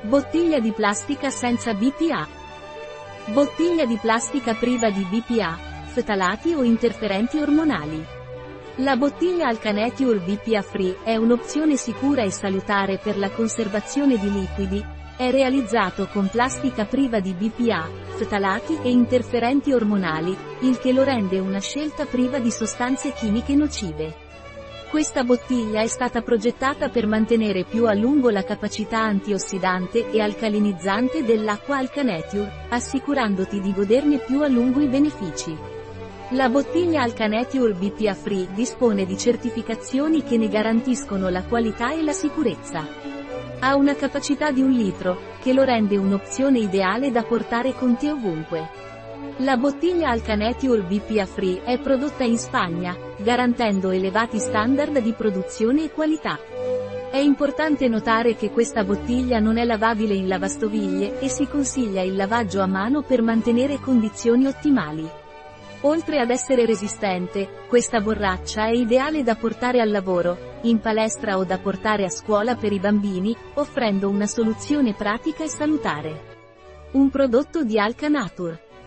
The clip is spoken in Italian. Bottiglia di plastica senza BPA. Bottiglia di plastica priva di BPA, ftalati o interferenti ormonali. La bottiglia Alkanatur BPA Free è un'opzione sicura e salutare per la conservazione di liquidi. È realizzato con plastica priva di BPA, ftalati e interferenti ormonali, il che lo rende una scelta priva di sostanze chimiche nocive. Questa bottiglia è stata progettata per mantenere più a lungo la capacità antiossidante e alcalinizzante dell'acqua Alkanatur, assicurandoti di goderne più a lungo i benefici. La bottiglia Alkanatur BPA Free dispone di certificazioni che ne garantiscono la qualità e la sicurezza. Ha una capacità di 1 litro, che lo rende un'opzione ideale da portare con te ovunque. La bottiglia Alkanatur BPA Free è prodotta in Spagna, garantendo elevati standard di produzione e qualità. È importante notare che questa bottiglia non è lavabile in lavastoviglie e si consiglia il lavaggio a mano per mantenere condizioni ottimali. Oltre ad essere resistente, questa borraccia è ideale da portare al lavoro, in palestra o da portare a scuola per i bambini, offrendo una soluzione pratica e salutare. Un prodotto di Alkanatur.